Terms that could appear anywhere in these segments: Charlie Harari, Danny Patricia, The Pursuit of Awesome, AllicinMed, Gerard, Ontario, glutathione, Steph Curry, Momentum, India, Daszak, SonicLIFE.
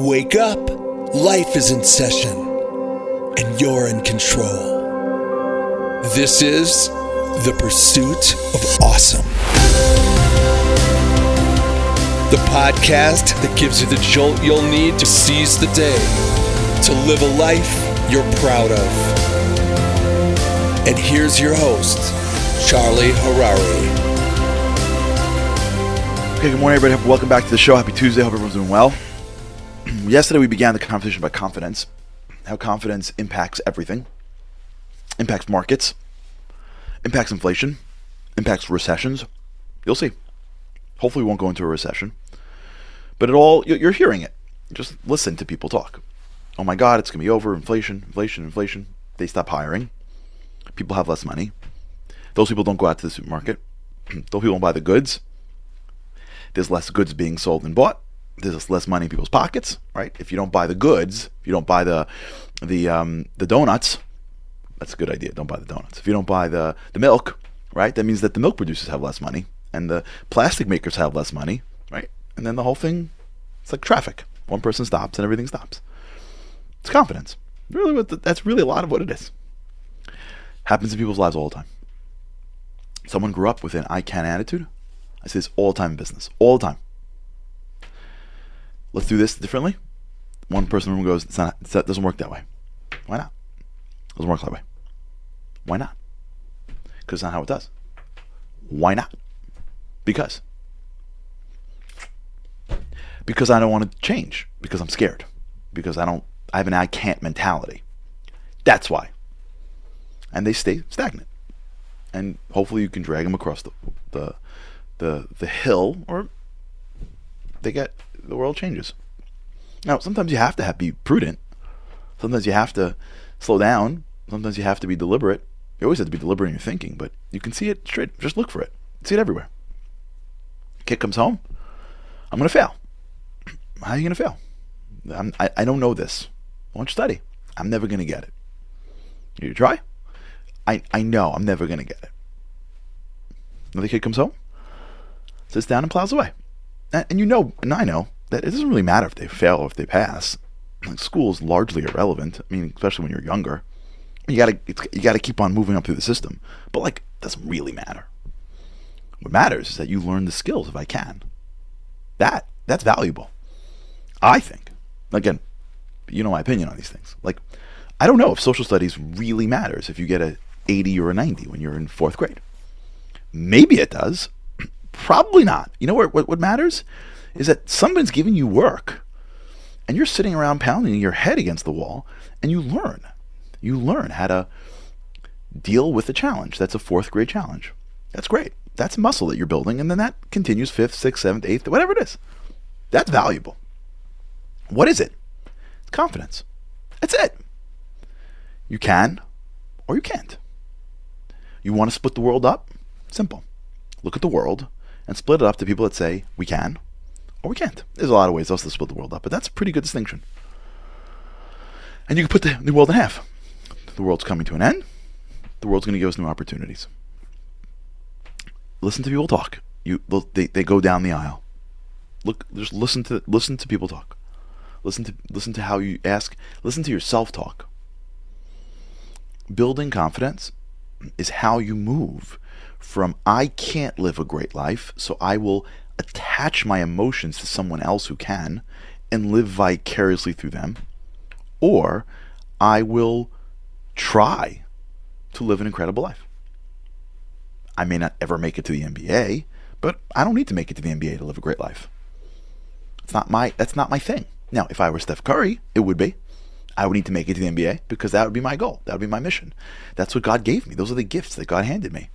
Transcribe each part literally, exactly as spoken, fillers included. Wake up! Life is in session, and you're in control. This is The Pursuit of Awesome. The podcast that gives you the jolt you'll need to seize the day, to live a life you're proud of. And here's your host, Charlie Harari. Okay, good morning, everybody. Welcome back to the show. Happy Tuesday. Hope everyone's doing well. Yesterday, we began the conversation about confidence, how confidence impacts everything, impacts markets, impacts inflation, impacts recessions. You'll see. Hopefully, we won't go into a recession. But it all, you're hearing it. Just listen to people talk. Oh, my God, it's going to be over. Inflation, inflation, inflation. They stop hiring. People have less money. Those people don't go out to the supermarket. Those people don't buy the goods. There's less goods being sold and bought. There's less money in people's pockets, right? If you don't buy the goods, if you don't buy the the um, the donuts, that's a good idea. Don't buy the donuts. If you don't buy the, the milk, right? That means that the milk producers have less money and the plastic makers have less money, right? And then the whole thing, it's like traffic. One person stops and everything stops. It's confidence. Really, what the, that's really a lot of what it is. Happens in people's lives all the time. Someone grew up with an I can attitude. I say this all the time in business, all the time. Let's do this differently. One person in the room goes, it's not, it's not, it doesn't work that way. Why not? It doesn't work that way. Why not? Because it's not how it does. Why not? Because. Because I don't want to change. Because I'm scared. Because I don't, I have an I can't mentality. That's why. And they stay stagnant. And hopefully you can drag them across the, the the the hill, or they get, the world changes. Now, sometimes you have to have, be prudent. Sometimes you have to slow down. Sometimes you have to be deliberate. You always have to be deliberate in your thinking, but you can see it straight. Just look for it. See it everywhere. Kid comes home. I'm going to fail. How are you going to fail? I'm, I, I don't know this. Why don't you study? I'm never going to get it. You try? I, I know I'm never going to get it. Another kid comes home. Sits down and plows away. And you know, and I know, that it doesn't really matter if they fail or if they pass. Like, school is largely irrelevant. I mean, especially when you're younger. You gotta, it's, you gotta keep on moving up through the system. But like, it doesn't really matter. What matters is that you learn the skills if I can. That, that's valuable. I think. Again, you know my opinion on these things. Like, I don't know if social studies really matters if you get an eighty or a ninety when you're in fourth grade. Maybe it does. Probably not. You know what, what what matters is that someone's giving you work and you're sitting around pounding your head against the wall and you learn. You learn how to deal with a challenge. That's a fourth grade challenge. That's great. That's muscle that you're building, and then that continues fifth, sixth, seventh, eighth, whatever it is. That's valuable. What is it? It's confidence. That's it. You can or you can't. You want to split the world up? Simple. Look at the world and split it up to people that say we can or we can't. There's a lot of ways else to split the world up, but that's a pretty good distinction. And you can put the, the world in half. The world's coming to an end. The world's going to give us new opportunities. Listen to people talk. You they, they go down the aisle. Look, just listen to listen to people talk. Listen to listen to how you ask. Listen to yourself talk. Building confidence is how you move from I can't live a great life, so I will attach my emotions to someone else who can and live vicariously through them, or I will try to live an incredible life. I may not ever make it to the N B A, but I don't need to make it to the N B A to live a great life. It's not my, that's not my thing. Now, if I were Steph Curry, it would be. I would need to make it to the N B A because that would be my goal. That would be my mission. That's what God gave me. Those are the gifts that God handed me.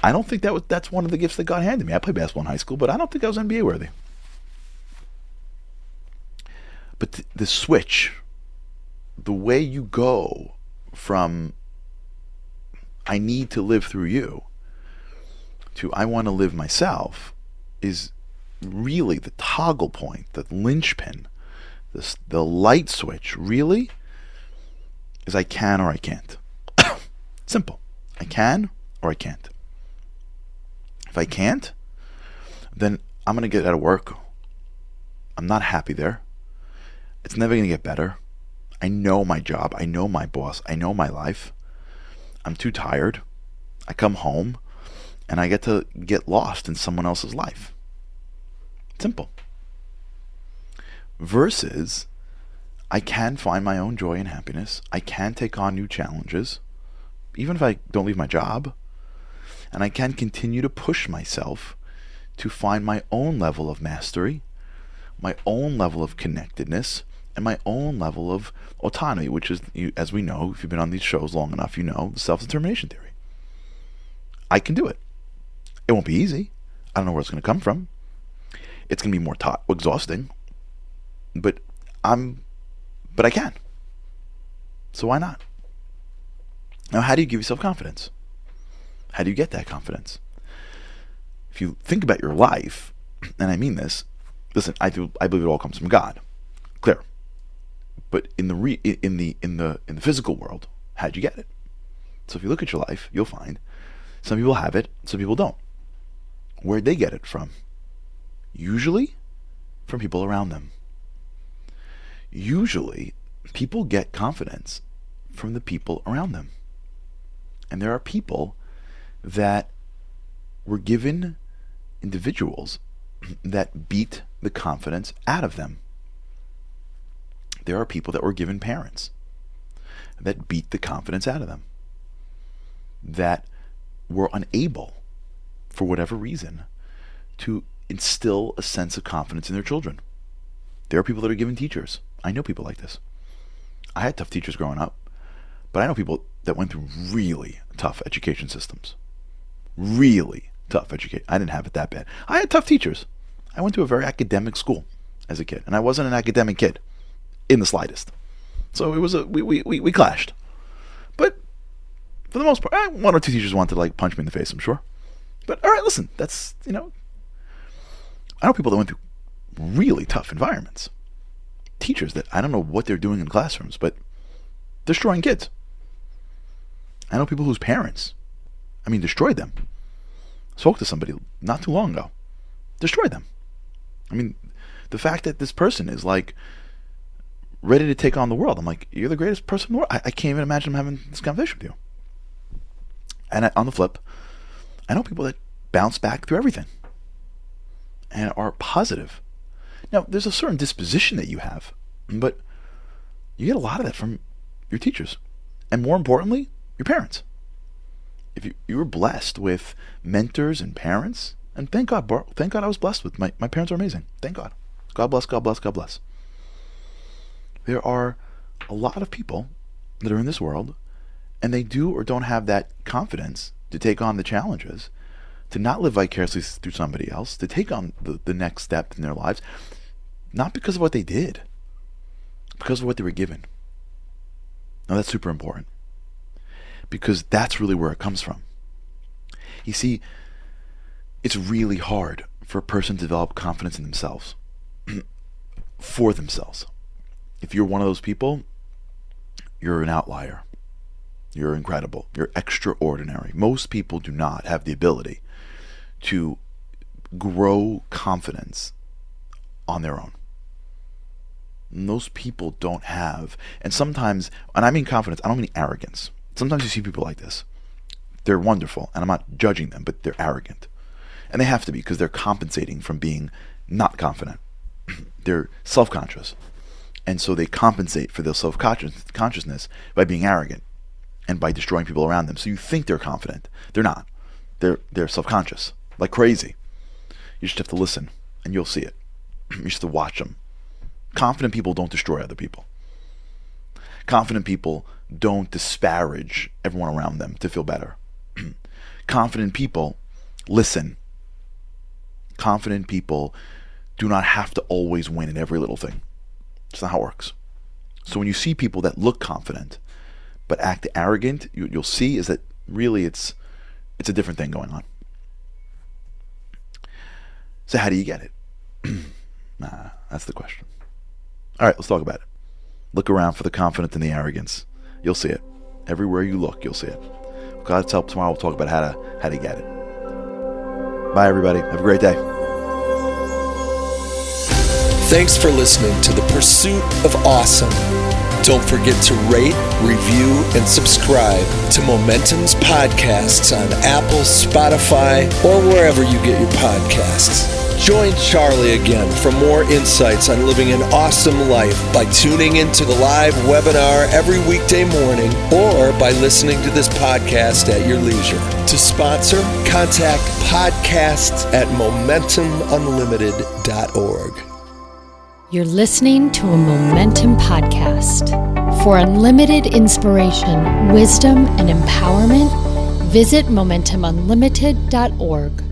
I don't think that was, that's one of the gifts that God handed me. I played basketball in high school, but I don't think I was N B A worthy. But th- the switch, the way you go from I need to live through you to I want to live myself is really the toggle point, the linchpin, the, the light switch really is I can or I can't. Simple. I can or I can't. If I can't, then I'm going to get out of work. I'm not happy there. It's never going to get better. I know my job. I know my boss. I know my life. I'm too tired. I come home and I get to get lost in someone else's life. Simple. Versus, I can find my own joy and happiness. I can take on new challenges, even if I don't leave my job. And I can continue to push myself to find my own level of mastery, my own level of connectedness, and my own level of autonomy, which is, as we know, if you've been on these shows long enough, you know, the self-determination theory. I can do it. It won't be easy. I don't know where it's going to come from. It's going to be more t- exhausting, but I'm, but I can. So why not? Now, how do you give yourself confidence? How do you get that confidence? If you think about your life, and I mean this, listen, I do, I believe it all comes from God, clear. But in the re, in the in the in the physical world, how'd you get it? So if you look at your life, you'll find some people have it, some people don't. Where'd they get it from? Usually, from people around them. Usually, people get confidence from the people around them, and there are people that were given individuals that beat the confidence out of them. There are people that were given parents that beat the confidence out of them, that were unable, for whatever reason, to instill a sense of confidence in their children. There are people that are given teachers. I know people like this. I had tough teachers growing up, but I know people that went through really tough education systems. Really tough education. I didn't have it that bad. I had tough teachers. I went to a very academic school as a kid, and I wasn't an academic kid in the slightest. So it was a we we we, we clashed, but for the most part, eh, one or two teachers wanted to like punch me in the face, I'm sure. But all right, listen, that's you know, I know people that went through really tough environments. Teachers that I don't know what they're doing in classrooms, but destroying kids. I know people whose parents, I mean, destroyed them. Spoke to somebody not too long ago. Destroyed them. I mean, the fact that this person is like ready to take on the world. I'm like, you're the greatest person in the world. I, I can't even imagine having this conversation with you. And I, on the flip, I know people that bounce back through everything and are positive. Now, there's a certain disposition that you have, but you get a lot of that from your teachers. And more importantly, your parents. If you, you were blessed with mentors and parents, and thank God, thank God I was blessed with, my, my parents are amazing. Thank God. God bless, God bless, God bless. There are a lot of people that are in this world, and they do or don't have that confidence to take on the challenges, to not live vicariously through somebody else, to take on the, the next step in their lives, not because of what they did, because of what they were given. Now that's super important, because that's really where it comes from. You see, it's really hard for a person to develop confidence in themselves, for themselves. If you're one of those people, you're an outlier. You're incredible. You're extraordinary. Most people do not have the ability to grow confidence on their own. Most people don't have, and sometimes, and I mean confidence, I don't mean arrogance. Sometimes you see people like this. They're wonderful, and I'm not judging them, but they're arrogant. And they have to be, because they're compensating from being not confident. They're self-conscious. And so they compensate for their self-consciousness by being arrogant and by destroying people around them. So you think they're confident. They're not. They're they're self-conscious, like crazy. You just have to listen, and you'll see it. You just have to watch them. Confident people don't destroy other people. Confident people don't disparage everyone around them to feel better. Confident people listen. Confident people do not have to always win in every little thing. It's not how it works. So when you see people that look confident but act arrogant, you, you'll see is that really it's it's a different thing going on. So how do you get it? Nah, that's the question. All right, let's talk about it. Look around for the confidence and the arrogance. You'll see it. Everywhere you look, you'll see it. With God's help, tomorrow we'll talk about how to how to get it. Bye, everybody. Have a great day. Thanks for listening to The Pursuit of Awesome. Don't forget to rate, review, and subscribe to Momentum's podcasts on Apple, Spotify, or wherever you get your podcasts. Join Charlie again for more insights on living an awesome life by tuning into the live webinar every weekday morning or by listening to this podcast at your leisure. To sponsor, contact podcasts at Momentum Unlimited dot org. You're listening to a Momentum podcast. For unlimited inspiration, wisdom, and empowerment, visit Momentum Unlimited dot org.